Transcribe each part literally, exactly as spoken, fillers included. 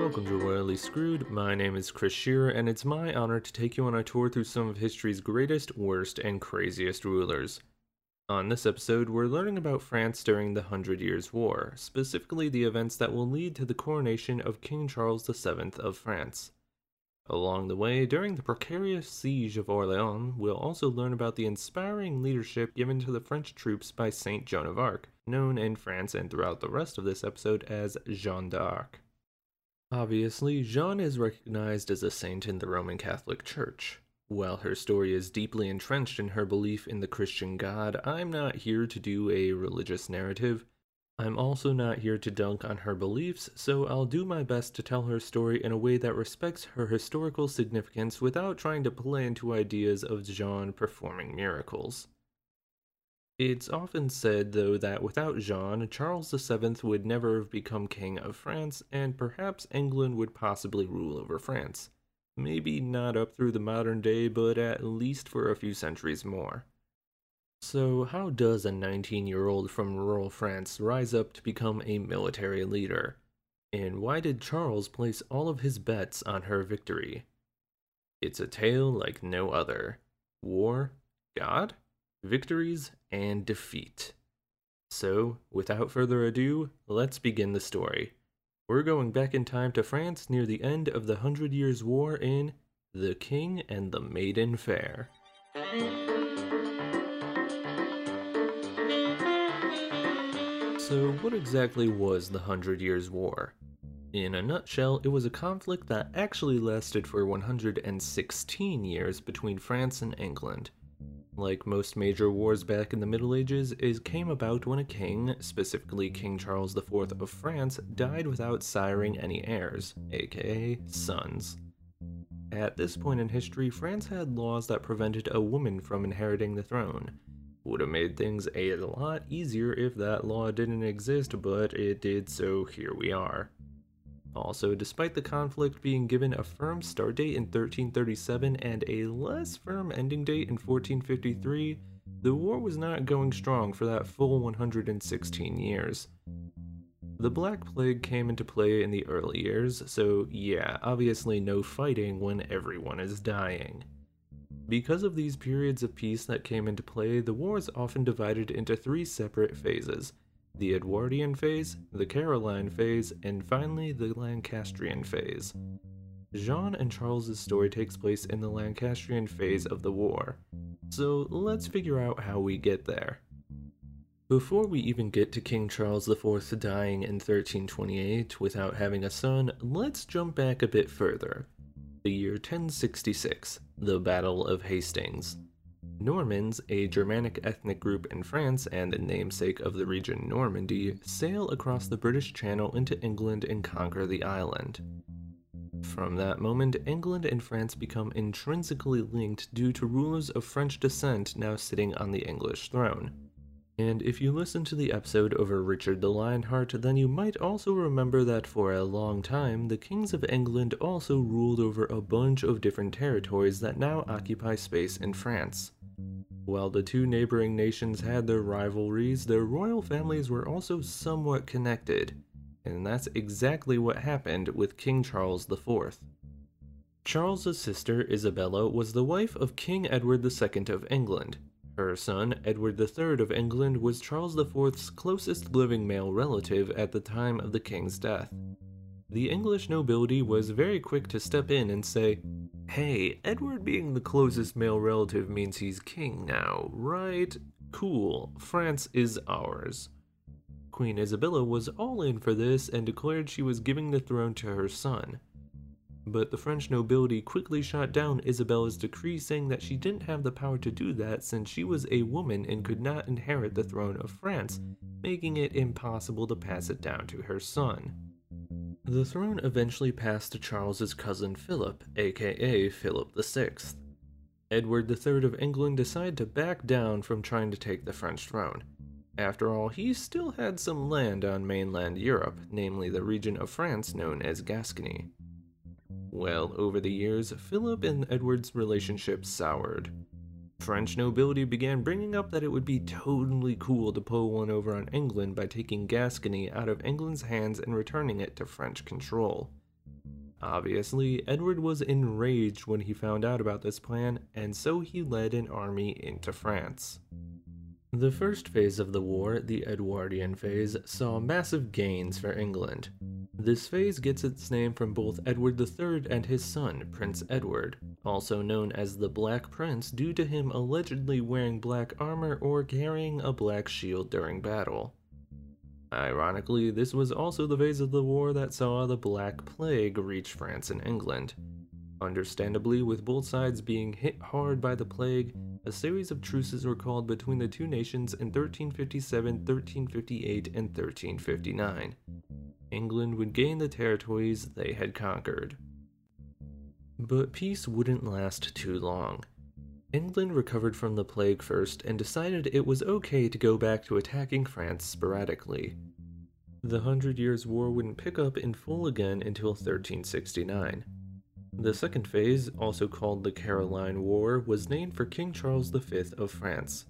Welcome to Royally Screwed, my name is Chris Shearer, and it's my honor to take you on a tour through some of history's greatest, worst, and craziest rulers. On this episode, we're learning about France during the Hundred Years' War, specifically the events that will lead to the coronation of King Charles the seventh of France. Along the way, during the precarious Siege of Orléans, we'll also learn about the inspiring leadership given to the French troops by Saint Joan of Arc, known in France and throughout the rest of this episode as Jeanne d'Arc. Obviously, Jeanne is recognized as a saint in the Roman Catholic Church. While her story is deeply entrenched in her belief in the Christian God, I'm not here to do a religious narrative. I'm also not here to dunk on her beliefs, so I'll do my best to tell her story in a way that respects her historical significance without trying to play into ideas of Jeanne performing miracles. It's often said, though, that without Jeanne, Charles the seventh would never have become King of France, and perhaps England would possibly rule over France. Maybe not up through the modern day, but at least for a few centuries more. So how does a nineteen-year-old from rural France rise up to become a military leader? And why did Charles place all of his bets on her victory? It's a tale like no other. War, God, victories, and defeat. So, without further ado, let's begin the story. We're going back in time to France near the end of the Hundred Years' War in The King and the Maiden Fair. So, what exactly was the Hundred Years' War? In a nutshell, it was a conflict that actually lasted for one hundred sixteen years between France and England. Like most major wars back in the Middle Ages, it came about when a king, specifically King Charles the fourth of France, died without siring any heirs, aka sons. At this point in history, France had laws that prevented a woman from inheriting the throne. Would have made things a lot easier if that law didn't exist, but it did, so here we are. Also, despite the conflict being given a firm start date in thirteen thirty-seven and a less firm ending date in fourteen fifty-three, the war was not going strong for that full one hundred sixteen years. The Black Plague came into play in the early years, so yeah, obviously no fighting when everyone is dying. Because of these periods of peace that came into play, the war is often divided into three separate phases: the Edwardian phase, the Caroline phase, and finally the Lancastrian phase. Jeanne and Charles' story takes place in the Lancastrian phase of the war, so let's figure out how we get there. Before we even get to King Charles the fourth dying in thirteen twenty-eight without having a son, let's jump back a bit further. The year ten sixty-six, the Battle of Hastings. Normans, a Germanic ethnic group in France and the namesake of the region Normandy, sail across the British Channel into England and conquer the island. From that moment, England and France become intrinsically linked due to rulers of French descent now sitting on the English throne. And if you listen to the episode over Richard the Lionheart, then you might also remember that for a long time, the kings of England also ruled over a bunch of different territories that now occupy space in France. While the two neighboring nations had their rivalries, their royal families were also somewhat connected, and that's exactly what happened with King Charles the fourth. Charles' sister, Isabella, was the wife of King Edward the second of England. Her son, Edward the third of England, was Charles the fourth's closest living male relative at the time of the king's death. The English nobility was very quick to step in and say, "Hey, Edward being the closest male relative means he's king now, right? Cool, France is ours." Queen Isabella was all in for this and declared she was giving the throne to her son. But the French nobility quickly shot down Isabella's decree, saying that she didn't have the power to do that since she was a woman and could not inherit the throne of France, making it impossible to pass it down to her son. The throne eventually passed to Charles' cousin Philip, aka Philip the sixth. Edward the third of England decided to back down from trying to take the French throne. After all, he still had some land on mainland Europe, namely the region of France known as Gascony. Well, over the years, Philip and Edward's relationship soured. French nobility began bringing up that it would be totally cool to pull one over on England by taking Gascony out of England's hands and returning it to French control. Obviously, Edward was enraged when he found out about this plan, and so he led an army into France. The first phase of the war, the Edwardian phase, saw massive gains for England. This phase gets its name from both Edward the Third and his son, Prince Edward, also known as the Black Prince due to him allegedly wearing black armor or carrying a black shield during battle. Ironically, this was also the phase of the war that saw the Black Plague reach France and England. Understandably, with both sides being hit hard by the plague, a series of truces were called between the two nations in thirteen fifty-seven, thirteen fifty-eight, and thirteen fifty-nine. England would gain the territories they had conquered. But peace wouldn't last too long. England recovered from the plague first and decided it was okay to go back to attacking France sporadically. The Hundred Years' War wouldn't pick up in full again until thirteen sixty-nine. The second phase, also called the Caroline War, was named for King Charles the Fifth of France.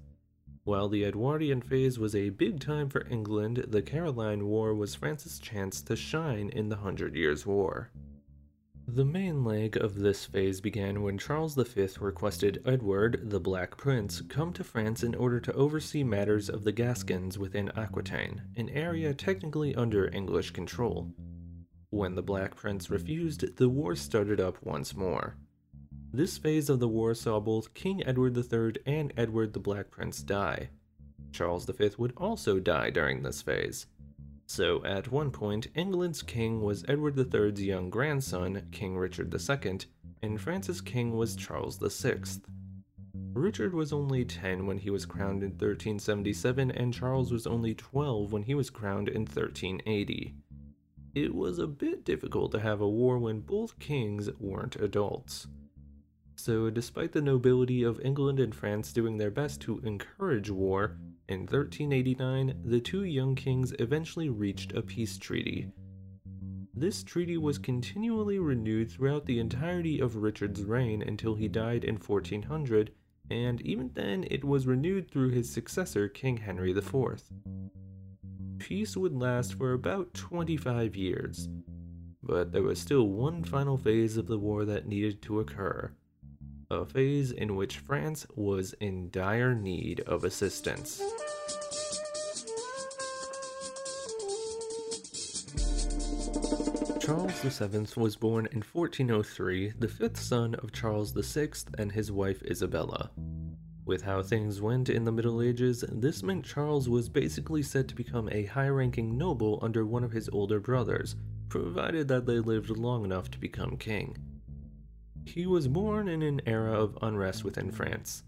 While the Edwardian phase was a big time for England, the Caroline War was France's chance to shine in the Hundred Years' War. The main leg of this phase began when Charles the Fifth requested Edward, the Black Prince, come to France in order to oversee matters of the Gascons within Aquitaine, an area technically under English control. When the Black Prince refused, the war started up once more. This phase of the war saw both King Edward the Third and Edward the Black Prince die. Charles the Fifth would also die during this phase. So, at one point, England's king was Edward the Third's young grandson, King Richard the Second, and France's king was Charles the Sixth. Richard was only ten when he was crowned in thirteen seventy-seven, and Charles was only twelve when he was crowned in thirteen eighty. It was a bit difficult to have a war when both kings weren't adults. So, despite the nobility of England and France doing their best to encourage war, in thirteen eighty-nine, the two young kings eventually reached a peace treaty. This treaty was continually renewed throughout the entirety of Richard's reign until he died in fourteen hundred, and even then it was renewed through his successor, King Henry the Fourth. Peace would last for about twenty-five years, but there was still one final phase of the war that needed to occur. A phase in which France was in dire need of assistance. Charles the Seventh was born in fourteen oh three, the fifth son of Charles the Sixth and his wife Isabella. With how things went in the Middle Ages, this meant Charles was basically set to become a high-ranking noble under one of his older brothers, provided that they lived long enough to become king. He was born in an era of unrest within France.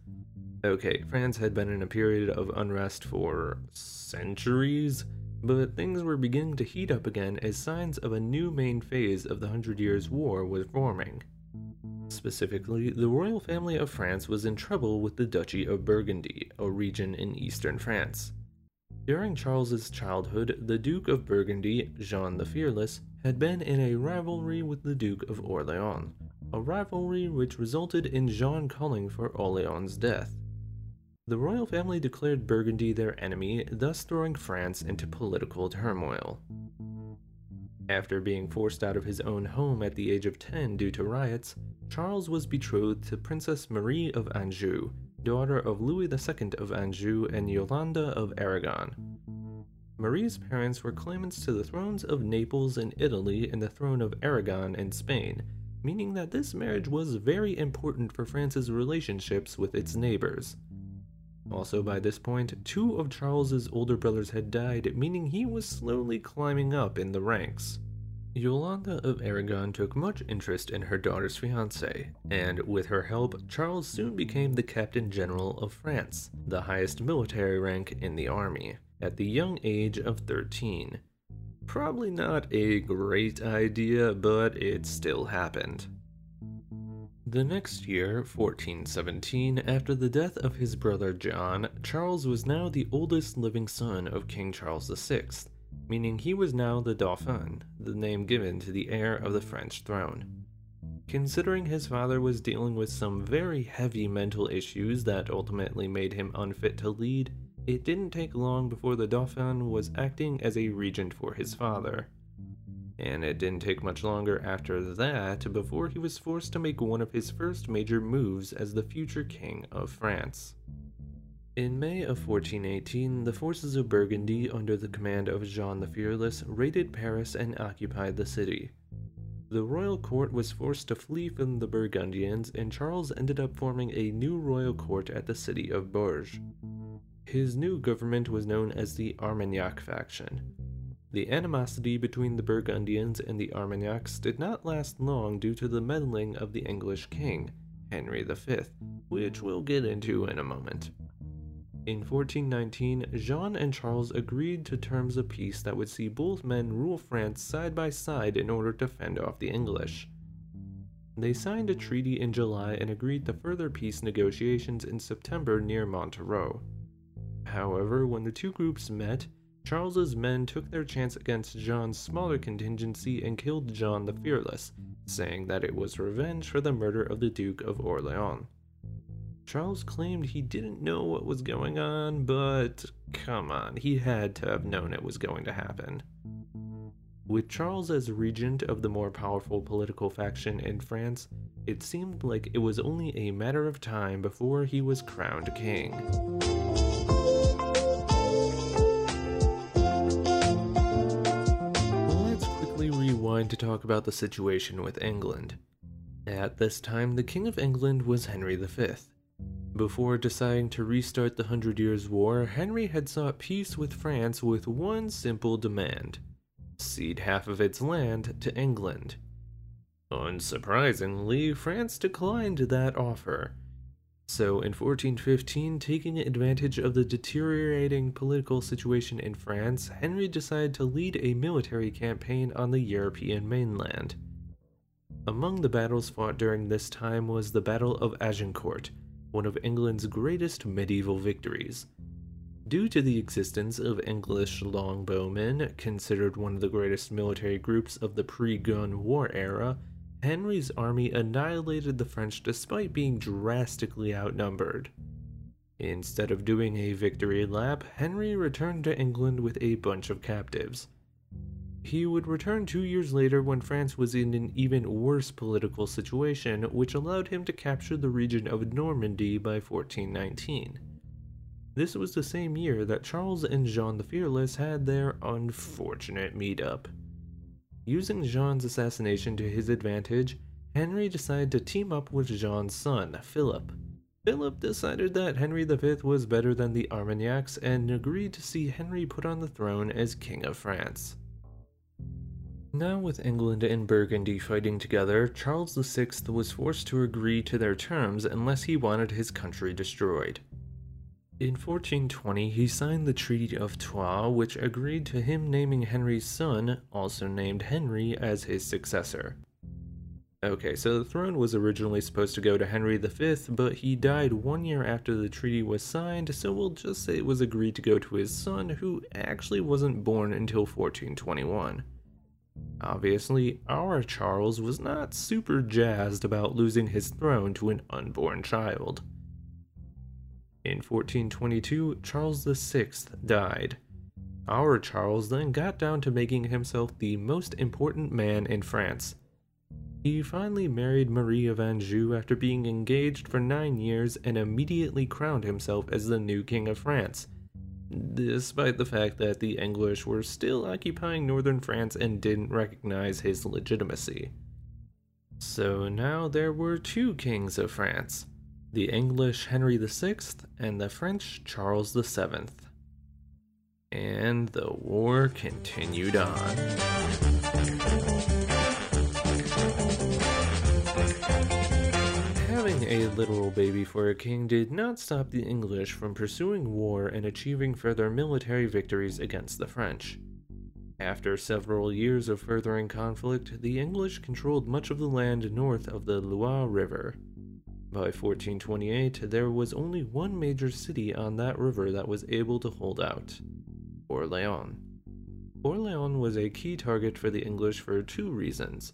Okay, France had been in a period of unrest for centuries, but things were beginning to heat up again as signs of a new main phase of the Hundred Years' War was forming. Specifically, the royal family of France was in trouble with the Duchy of Burgundy, a region in eastern France. During Charles's childhood, the Duke of Burgundy, John the Fearless, had been in a rivalry with the Duke of Orléans, a rivalry which resulted in Jeanne calling for Orléans' death. The royal family declared Burgundy their enemy, thus throwing France into political turmoil. After being forced out of his own home at the age of ten due to riots, Charles was betrothed to Princess Marie of Anjou, daughter of Louis the Second of Anjou and Yolanda of Aragon. Marie's parents were claimants to the thrones of Naples in Italy and the throne of Aragon in Spain, meaning that this marriage was very important for France's relationships with its neighbors. Also by this point, two of Charles's older brothers had died, meaning he was slowly climbing up in the ranks. Yolanda of Aragon took much interest in her daughter's fiancé, and with her help, Charles soon became the Captain General of France, the highest military rank in the army, at the young age of thirteen. Probably not a great idea, but it still happened. The next year, fourteen seventeen, after the death of his brother John, Charles was now the oldest living son of King Charles the Sixth, meaning he was now the Dauphin, the name given to the heir of the French throne. Considering his father was dealing with some very heavy mental issues that ultimately made him unfit to lead, it didn't take long before the Dauphin was acting as a regent for his father. and it didn't take much longer after that before he was forced to make one of his first major moves as the future king of France. In May of fourteen eighteen, the forces of Burgundy under the command of John the Fearless raided Paris and occupied the city. The royal court was forced to flee from the Burgundians, and Charles ended up forming a new royal court at the city of Bourges. His new government was known as the Armagnac faction. The animosity between the Burgundians and the Armagnacs did not last long due to the meddling of the English king, Henry the Fifth, which we'll get into in a moment. In fourteen nineteen, Jeanne and Charles agreed to terms of peace that would see both men rule France side by side in order to fend off the English. They signed a treaty in July and agreed to further peace negotiations in September near Montereau. However, when the two groups met, Charles's men took their chance against Jeanne's smaller contingency and killed John the Fearless, saying that it was revenge for the murder of the Duke of Orléans. Charles claimed he didn't know what was going on, but come on, he had to have known it was going to happen. With Charles as regent of the more powerful political faction in France, it seemed like it was only a matter of time before he was crowned king. Let's quickly rewind to talk about the situation with England. At this time, the King of England was Henry the Fifth. Before deciding to restart the Hundred Years' War, Henry had sought peace with France with one simple demand: cede half of its land to England. Unsurprisingly, France declined that offer. So in fourteen fifteen, taking advantage of the deteriorating political situation in France, Henry decided to lead a military campaign on the European mainland. Among the battles fought during this time was the Battle of Agincourt, one of England's greatest medieval victories. Due to the existence of English longbowmen, considered one of the greatest military groups of the pre-gun war era, Henry's army annihilated the French despite being drastically outnumbered. Instead of doing a victory lap, Henry returned to England with a bunch of captives. He would return two years later when France was in an even worse political situation, which allowed him to capture the region of Normandy by fourteen nineteen. This was the same year that Charles and Jeanne the Fearless had their unfortunate meetup. Using Jeanne's assassination to his advantage, Henry decided to team up with Jeanne's son, Philip. Philip decided that Henry the Fifth was better than the Armagnacs and agreed to see Henry put on the throne as King of France. Now with England and Burgundy fighting together, Charles the Sixth was forced to agree to their terms unless he wanted his country destroyed. In fourteen twenty, he signed the Treaty of Troyes, which agreed to him naming Henry's son, also named Henry, as his successor. Okay, so the throne was originally supposed to go to Henry the Fifth, but he died one year after the treaty was signed, so we'll just say it was agreed to go to his son, who actually wasn't born until fourteen twenty-one. Obviously, our Charles was not super jazzed about losing his throne to an unborn child. In fourteen twenty-two, Charles the Sixth died. Our Charles then got down to making himself the most important man in France. He finally married Marie of Anjou after being engaged for nine years and immediately crowned himself as the new King of France, despite the fact that the English were still occupying northern France and didn't recognize his legitimacy. So now there were two kings of France, the English Henry the Sixth and the French Charles the Seventh. And the war continued on. A literal baby for a king did not stop the English from pursuing war and achieving further military victories against the French. After several years of furthering conflict, the English controlled much of the land north of the Loire River. By fourteen twenty-eight, there was only one major city on that river that was able to hold out: Orléans. Orléans was a key target for the English for two reasons.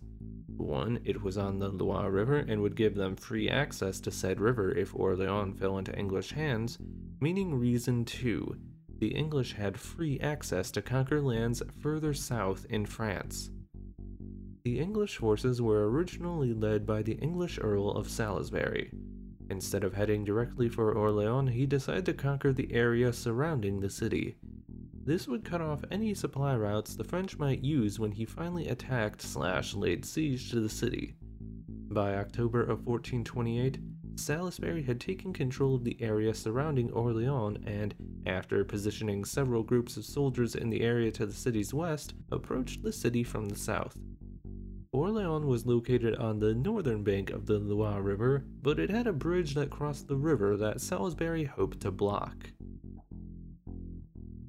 One, it was on the Loire River and would give them free access to said river if Orléans fell into English hands, meaning reason two, the English had free access to conquer lands further south in France. The English forces were originally led by the English Earl of Salisbury. Instead of heading directly for Orléans, he decided to conquer the area surrounding the city. This would cut off any supply routes the French might use when he finally attacked slash laid siege to the city. By October of fourteen twenty-eight, Salisbury had taken control of the area surrounding Orléans and, after positioning several groups of soldiers in the area to the city's west, approached the city from the south. Orléans was located on the northern bank of the Loire River, but it had a bridge that crossed the river that Salisbury hoped to block.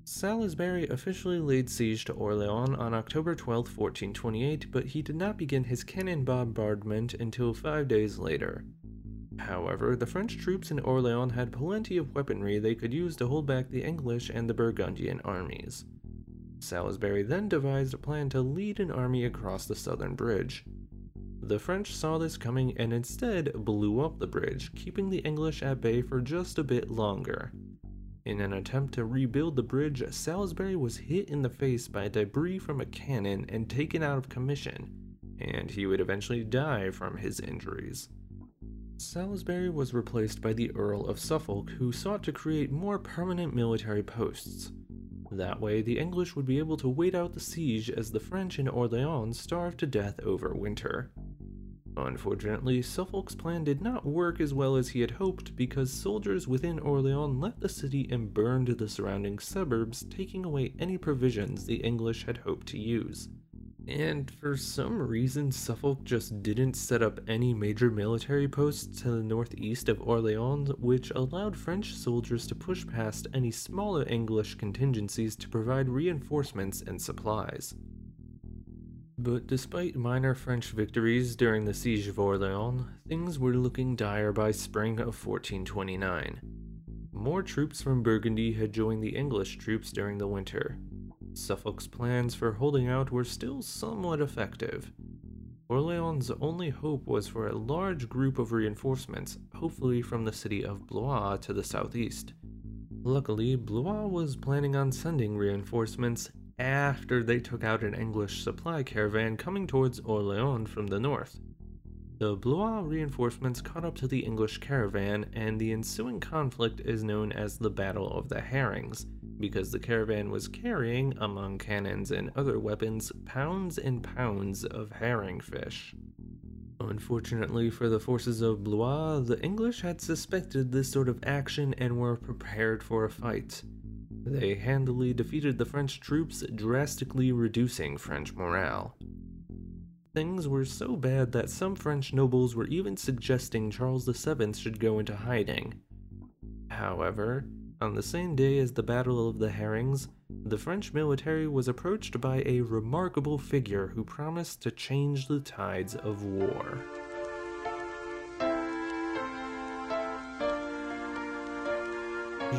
Salisbury officially laid siege to Orléans on October twelfth, fourteen twenty-eight, but he did not begin his cannon bombardment until five days later. However, the French troops in Orléans had plenty of weaponry they could use to hold back the English and the Burgundian armies. Salisbury then devised a plan to lead an army across the southern bridge. The French saw this coming and instead blew up the bridge, keeping the English at bay for just a bit longer. In an attempt to rebuild the bridge, Salisbury was hit in the face by debris from a cannon and taken out of commission, and he would eventually die from his injuries. Salisbury was replaced by the Earl of Suffolk, who sought to create more permanent military posts. That way, the English would be able to wait out the siege as the French in Orléans starved to death over winter. Unfortunately, Suffolk's plan did not work as well as he had hoped because soldiers within Orléans left the city and burned the surrounding suburbs, taking away any provisions the English had hoped to use. And for some reason, Suffolk just didn't set up any major military posts to the northeast of Orléans, which allowed French soldiers to push past any smaller English contingencies to provide reinforcements and supplies. But despite minor French victories during the Siege of Orléans, things were looking dire by spring of fourteen twenty-nine. More troops from Burgundy had joined the English troops during the winter. Suffolk's plans for holding out were still somewhat effective. Orléans' only hope was for a large group of reinforcements, hopefully from the city of Blois to the southeast. Luckily, Blois was planning on sending reinforcements after they took out an English supply caravan coming towards Orléans from the north. The Blois reinforcements caught up to the English caravan, and the ensuing conflict is known as the Battle of the Herrings, because the caravan was carrying, among cannons and other weapons, pounds and pounds of herring fish. Unfortunately for the forces of Blois, the English had suspected this sort of action and were prepared for a fight. They handily defeated the French troops, drastically reducing French morale. Things were so bad that some French nobles were even suggesting Charles the Seventh should go into hiding. However, on the same day as the Battle of the Herrings, the French military was approached by a remarkable figure who promised to change the tides of war.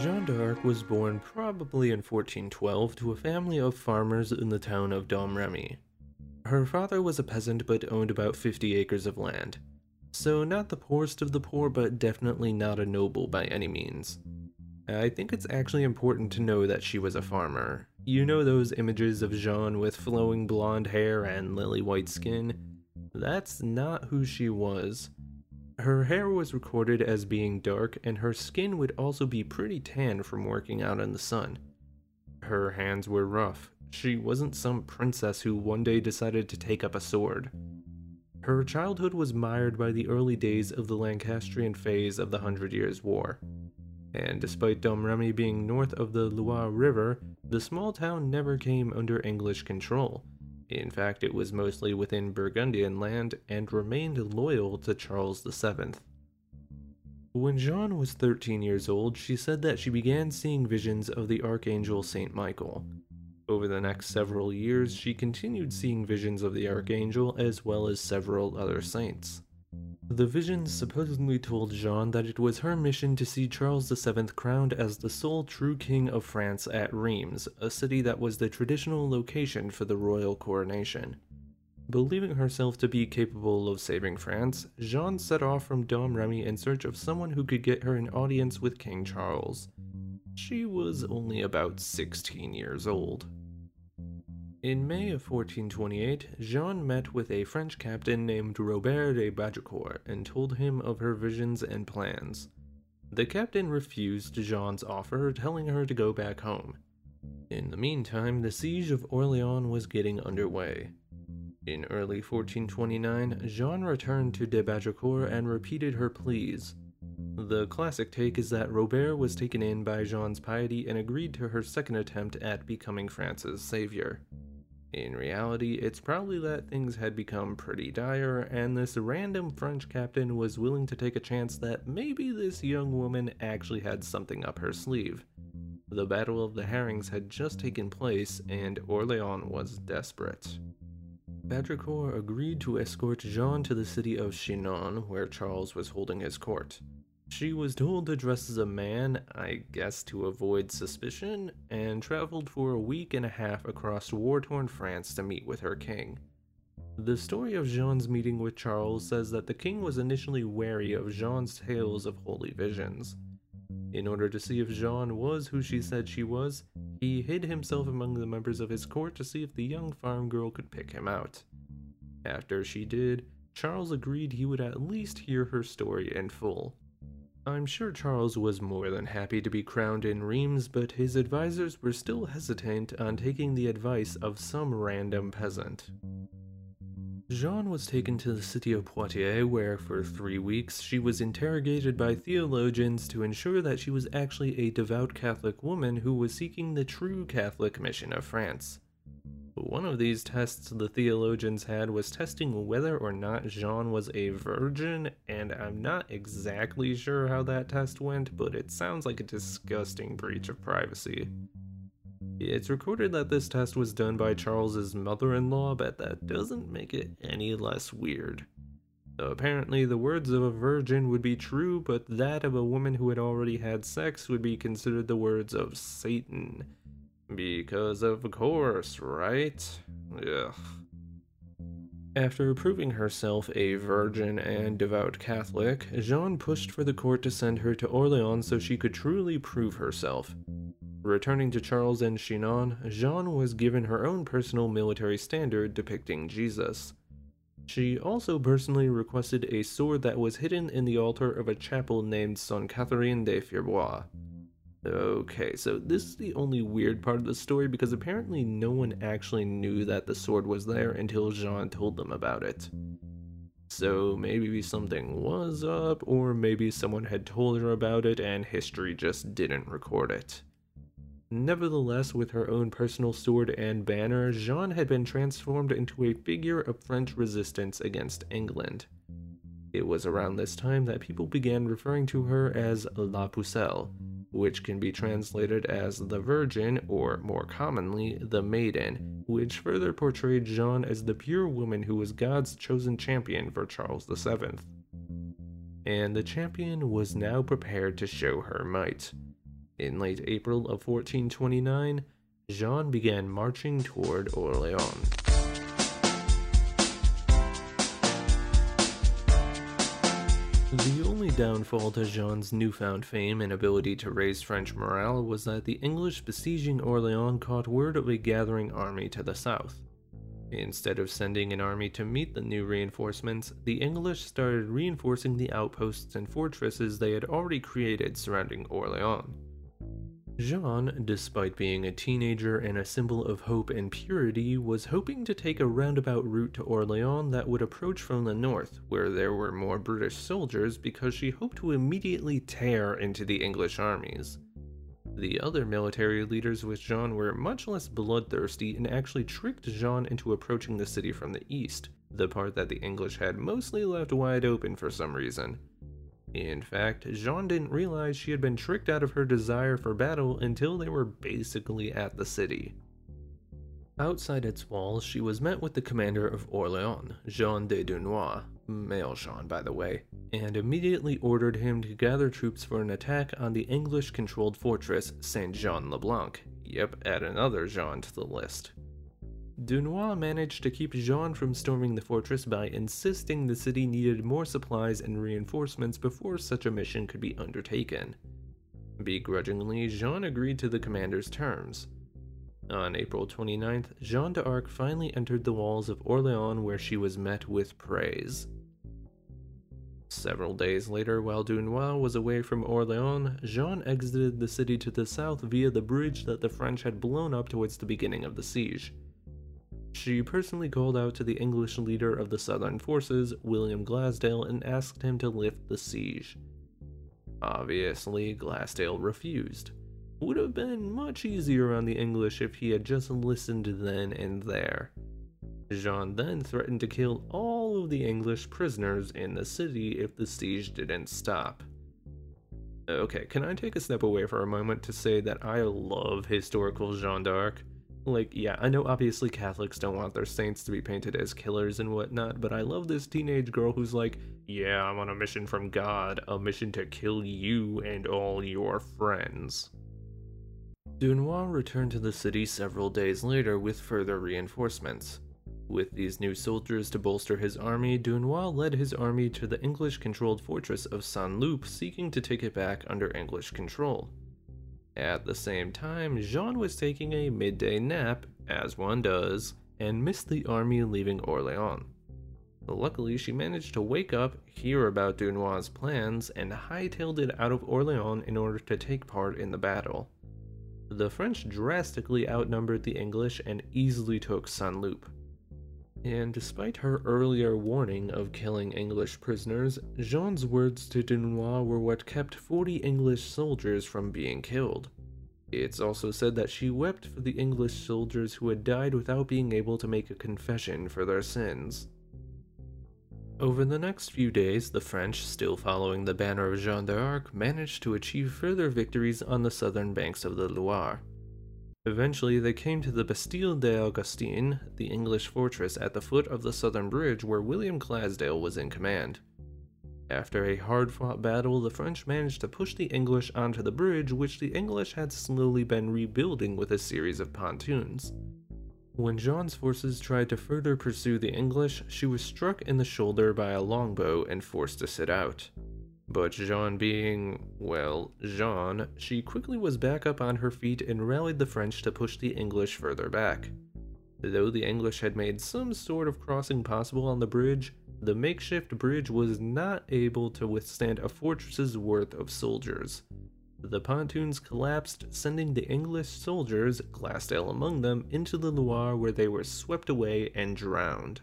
Jeanne d'Arc was born probably in fourteen twelve to a family of farmers in the town of Domremy. Her father was a peasant but owned about fifty acres of land. So not the poorest of the poor, but definitely not a noble by any means. I think it's actually important to know that she was a farmer. You know those images of Jeanne with flowing blonde hair and lily white skin? That's not who she was. Her hair was recorded as being dark, and her skin would also be pretty tan from working out in the sun. Her hands were rough. She wasn't some princess who one day decided to take up a sword. Her childhood was mired by the early days of the Lancastrian phase of the Hundred Years' War. And despite Domremy being north of the Loire River, the small town never came under English control. In fact, it was mostly within Burgundian land and remained loyal to Charles the Seventh. When Jeanne was thirteen years old, she said that she began seeing visions of the Archangel Saint Michael. Over the next several years, she continued seeing visions of the Archangel as well as several other saints. The visions supposedly told Jeanne that it was her mission to see Charles the Seventh crowned as the sole true king of France at Reims, a city that was the traditional location for the royal coronation. Believing herself to be capable of saving France, Jeanne set off from Domremy in search of someone who could get her an audience with King Charles. She was only about sixteen years old. In May of fourteen twenty-eight, Jeanne met with a French captain named Robert de Baudricourt and told him of her visions and plans. The captain refused Jeanne's offer, telling her to go back home. In the meantime, the Siege of Orléans was getting underway. In early fourteen twenty-nine, Jeanne returned to de Baudricourt and repeated her pleas. The classic take is that Robert was taken in by Jeanne's piety and agreed to her second attempt at becoming France's savior. In reality, it's probably that things had become pretty dire, and this random French captain was willing to take a chance that maybe this young woman actually had something up her sleeve. The Battle of the Herrings had just taken place, and Orléans was desperate. Baudricourt agreed to escort Jeanne to the city of Chinon, where Charles was holding his court. She was told to dress as a man, I guess to avoid suspicion, and traveled for a week and a half across war-torn France to meet with her king. The story of Jeanne's meeting with Charles says that the king was initially wary of Jeanne's tales of holy visions. In order to see if Jeanne was who she said she was, he hid himself among the members of his court to see if the young farm girl could pick him out. After she did, Charles agreed he would at least hear her story in full. I'm sure Charles was more than happy to be crowned in Reims, but his advisors were still hesitant on taking the advice of some random peasant. Jeanne was taken to the city of Poitiers, where for three weeks she was interrogated by theologians to ensure that she was actually a devout Catholic woman who was seeking the true Catholic mission of France. One of these tests the theologians had was testing whether or not Jeanne was a virgin, and I'm not exactly sure how that test went, but it sounds like a disgusting breach of privacy. It's recorded that this test was done by Charles's mother-in-law, but that doesn't make it any less weird. Apparently, the words of a virgin would be true, but that of a woman who had already had sex would be considered the words of Satan. Because of course, right? Ugh. After proving herself a virgin and devout Catholic, Jeanne pushed for the court to send her to Orléans so she could truly prove herself. Returning to Charles and Chinon, Jeanne was given her own personal military standard depicting Jesus. She also personally requested a sword that was hidden in the altar of a chapel named Sainte Catherine de Fierbois. Okay, so this is the only weird part of the story because apparently no one actually knew that the sword was there until Jeanne told them about it. So maybe something was up, or maybe someone had told her about it and history just didn't record it. Nevertheless, with her own personal sword and banner, Jeanne had been transformed into a figure of French resistance against England. It was around this time that people began referring to her as La Pucelle, which can be translated as the Virgin, or more commonly, the Maiden, which further portrayed Jeanne as the pure woman who was God's chosen champion for Charles the seventh. And the champion was now prepared to show her might. In late April of fourteen twenty-nine, Jeanne began marching toward Orléans. The only downfall to Jeanne's newfound fame and ability to raise French morale was that the English besieging Orléans caught word of a gathering army to the south. Instead of sending an army to meet the new reinforcements, the English started reinforcing the outposts and fortresses they had already created surrounding Orléans. Jeanne, despite being a teenager and a symbol of hope and purity, was hoping to take a roundabout route to Orléans that would approach from the north, where there were more British soldiers, because she hoped to immediately tear into the English armies. The other military leaders with Jeanne were much less bloodthirsty and actually tricked Jeanne into approaching the city from the east, the part that the English had mostly left wide open for some reason. In fact, Jeanne didn't realize she had been tricked out of her desire for battle until they were basically at the city. Outside its walls, she was met with the commander of Orléans, Jeanne de Dunois, male Jeanne by the way, and immediately ordered him to gather troops for an attack on the English-controlled fortress Saint-Jean-le-Blanc. Yep, add another Jeanne to the list. Dunois managed to keep Jeanne from storming the fortress by insisting the city needed more supplies and reinforcements before such a mission could be undertaken. Begrudgingly, Jeanne agreed to the commander's terms. On April twenty-ninth, Jeanne d'Arc finally entered the walls of Orléans, where she was met with praise. Several days later, while Dunois was away from Orléans, Jeanne exited the city to the south via the bridge that the French had blown up towards the beginning of the siege. She personally called out to the English leader of the southern forces, William Glasdale, and asked him to lift the siege. Obviously, Glasdale refused. It would have been much easier on the English if he had just listened then and there. Jeanne then threatened to kill all of the English prisoners in the city if the siege didn't stop. Okay, can I take a step away for a moment to say that I love historical Jeanne d'Arc? Like, yeah, I know obviously Catholics don't want their saints to be painted as killers and whatnot, but I love this teenage girl who's like, yeah, I'm on a mission from God, a mission to kill you and all your friends. Dunois returned to the city several days later with further reinforcements. With these new soldiers to bolster his army, Dunois led his army to the English-controlled fortress of Saint-Loup, seeking to take it back under English control. At the same time, Jeanne was taking a midday nap, as one does, and missed the army leaving Orléans. Luckily, she managed to wake up, hear about Dunois' plans, and hightailed it out of Orléans in order to take part in the battle. The French drastically outnumbered the English and easily took Saint-Loup. And despite her earlier warning of killing English prisoners, Jeanne's words to Dunois were what kept forty English soldiers from being killed. It's also said that she wept for the English soldiers who had died without being able to make a confession for their sins. Over the next few days, the French, still following the banner of Jeanne d'Arc, managed to achieve further victories on the southern banks of the Loire. Eventually, they came to the Bastille d'Augustine, the English fortress at the foot of the southern bridge where William Glasdale was in command. After a hard-fought battle, the French managed to push the English onto the bridge, which the English had slowly been rebuilding with a series of pontoons. When Jeanne's forces tried to further pursue the English, she was struck in the shoulder by a longbow and forced to sit out. But Jeanne being, well, Jeanne, she quickly was back up on her feet and rallied the French to push the English further back. Though the English had made some sort of crossing possible on the bridge, the makeshift bridge was not able to withstand a fortress's worth of soldiers. The pontoons collapsed, sending the English soldiers, Glasdale among them, into the Loire, where they were swept away and drowned.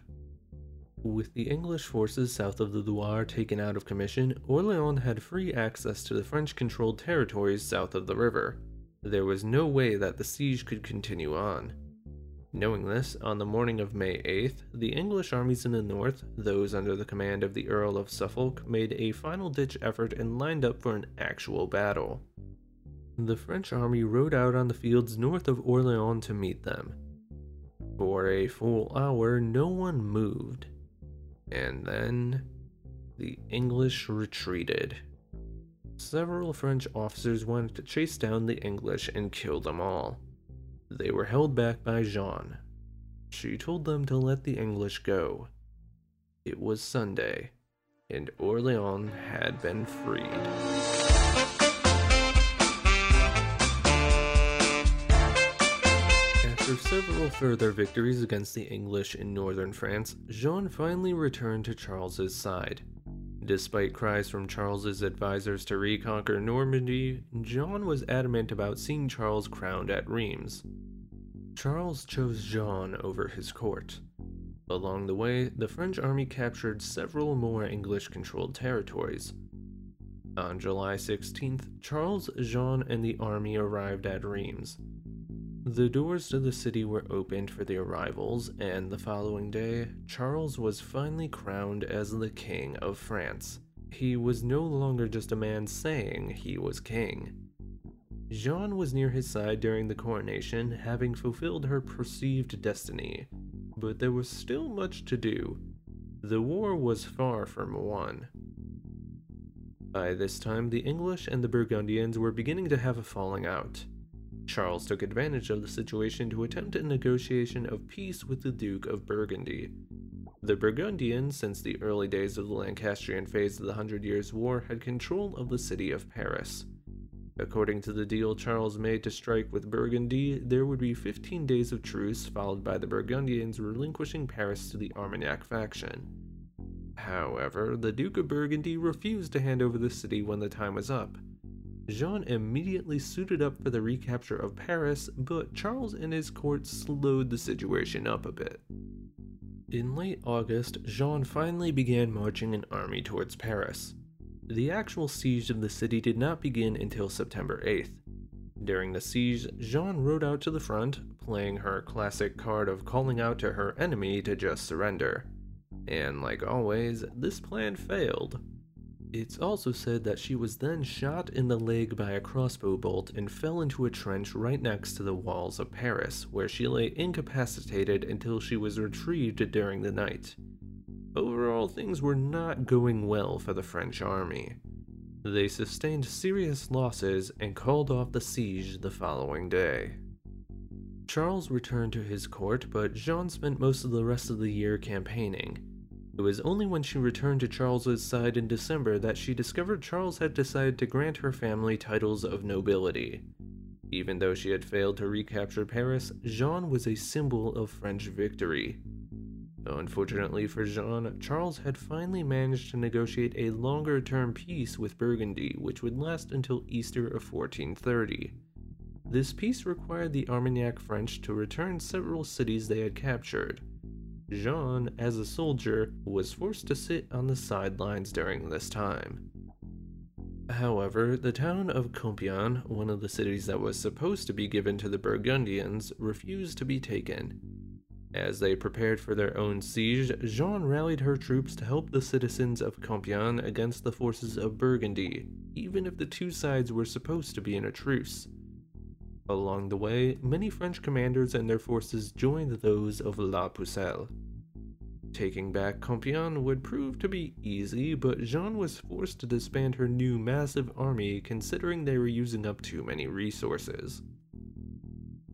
With the English forces south of the Loire taken out of commission, Orléans had free access to the French-controlled territories south of the river. There was no way that the siege could continue on. Knowing this, on the morning of May eighth, the English armies in the north, those under the command of the Earl of Suffolk, made a final-ditch effort and lined up for an actual battle. The French army rode out on the fields north of Orléans to meet them. For a full hour, no one moved. And then, the English retreated. Several French officers wanted to chase down the English and kill them all. They were held back by Jeanne. She told them to let the English go. It was Sunday, and Orléans had been freed. After several further victories against the English in northern France, Jeanne finally returned to Charles's side. Despite cries from Charles's advisors to reconquer Normandy, Jeanne was adamant about seeing Charles crowned at Reims. Charles chose Jeanne over his court. Along the way, the French army captured several more English-controlled territories. On July sixteenth, Charles, Jeanne, and the army arrived at Reims. The doors to the city were opened for the arrivals, and the following day, Charles was finally crowned as the King of France. He was no longer just a man saying he was king. Jeanne was near his side during the coronation, having fulfilled her perceived destiny, but there was still much to do. The war was far from won. By this time, the English and the Burgundians were beginning to have a falling out. Charles took advantage of the situation to attempt a negotiation of peace with the Duke of Burgundy. The Burgundians, since the early days of the Lancastrian phase of the Hundred Years' War, had control of the city of Paris. According to the deal Charles made to strike with Burgundy, there would be fifteen days of truce, followed by the Burgundians relinquishing Paris to the Armagnac faction. However, the Duke of Burgundy refused to hand over the city when the time was up. Jeanne immediately suited up for the recapture of Paris, but Charles and his court slowed the situation up a bit. In late August, Jeanne finally began marching an army towards Paris. The actual siege of the city did not begin until September eighth. During the siege, Jeanne rode out to the front, playing her classic card of calling out to her enemy to just surrender. And like always, this plan failed. It's also said that she was then shot in the leg by a crossbow bolt and fell into a trench right next to the walls of Paris, where she lay incapacitated until she was retrieved during the night. Overall, things were not going well for the French army. They sustained serious losses and called off the siege the following day. Charles returned to his court, but Jeanne spent most of the rest of the year campaigning. It was only when she returned to Charles's side in December that she discovered Charles had decided to grant her family titles of nobility. Even though she had failed to recapture Paris, Jeanne was a symbol of French victory. Unfortunately for Jeanne, Charles had finally managed to negotiate a longer-term peace with Burgundy, which would last until Easter of fourteen thirty. This peace required the Armagnac French to return several cities they had captured. Jeanne, as a soldier, was forced to sit on the sidelines during this time. However, the town of Compiègne, one of the cities that was supposed to be given to the Burgundians, refused to be taken. As they prepared for their own siege, Jeanne rallied her troops to help the citizens of Compiègne against the forces of Burgundy, even if the two sides were supposed to be in a truce. Along the way, many French commanders and their forces joined those of La Pucelle. Taking back Compiègne would prove to be easy, but Jeanne was forced to disband her new massive army considering they were using up too many resources.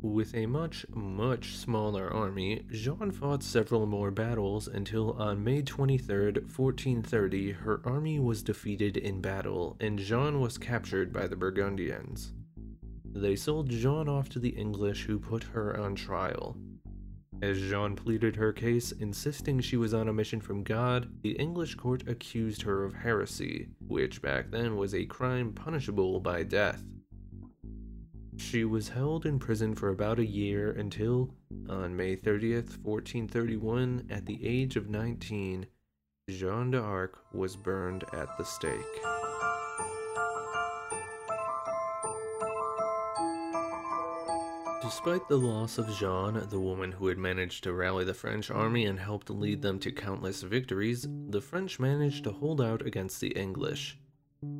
With a much, much smaller army, Jeanne fought several more battles until on May twenty-third, fourteen thirty, her army was defeated in battle and Jeanne was captured by the Burgundians. They sold Jeanne off to the English, who put her on trial. As Jeanne pleaded her case, insisting she was on a mission from God, the English court accused her of heresy, which back then was a crime punishable by death. She was held in prison for about a year until, on May thirtieth, fourteen thirty-one, at the age of nineteen, Jeanne d'Arc was burned at the stake. Despite the loss of Jeanne, the woman who had managed to rally the French army and helped lead them to countless victories, the French managed to hold out against the English.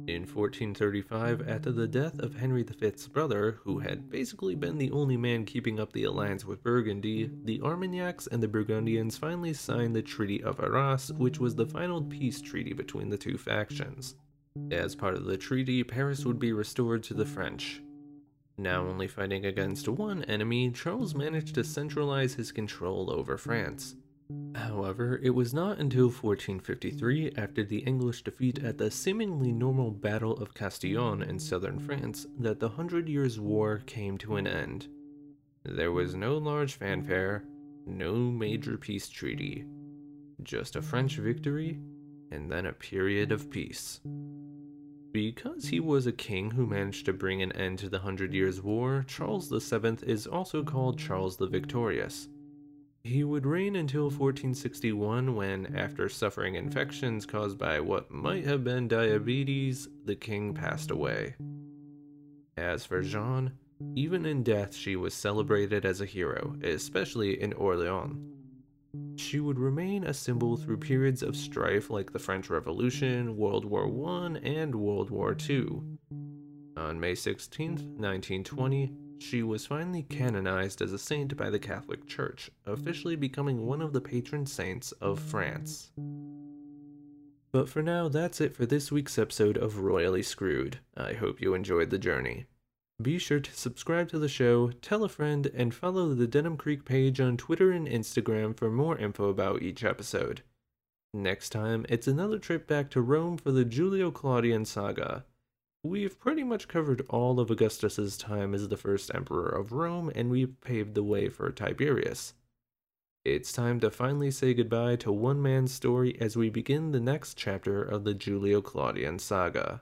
In fourteen thirty-five, after the death of Henry the Fifth's brother, who had basically been the only man keeping up the alliance with Burgundy, the Armagnacs and the Burgundians finally signed the Treaty of Arras, which was the final peace treaty between the two factions. As part of the treaty, Paris would be restored to the French. Now only fighting against one enemy, Charles managed to centralize his control over France. However, it was not until fourteen fifty-three, after the English defeat at the seemingly normal Battle of Castillon in southern France, that the Hundred Years' War came to an end. There was no large fanfare, no major peace treaty, just a French victory, and then a period of peace. Because he was a king who managed to bring an end to the Hundred Years' War, Charles the Seventh is also called Charles the Victorious. He would reign until fourteen sixty-one when, after suffering infections caused by what might have been diabetes, the king passed away. As for Jeanne, even in death she was celebrated as a hero, especially in Orléans. She would remain a symbol through periods of strife like the French Revolution, World War One, and World War Two. On May sixteenth, nineteen twenty, she was finally canonized as a saint by the Catholic Church, officially becoming one of the patron saints of France. But for now, that's it for this week's episode of Royally Screwed. I hope you enjoyed the journey. Be sure to subscribe to the show, tell a friend, and follow the Denham Creek page on Twitter and Instagram for more info about each episode. Next time, it's another trip back to Rome for the Julio-Claudian saga. We've pretty much covered all of Augustus's time as the first emperor of Rome, and we've paved the way for Tiberius. It's time to finally say goodbye to one man's story as we begin the next chapter of the Julio-Claudian saga.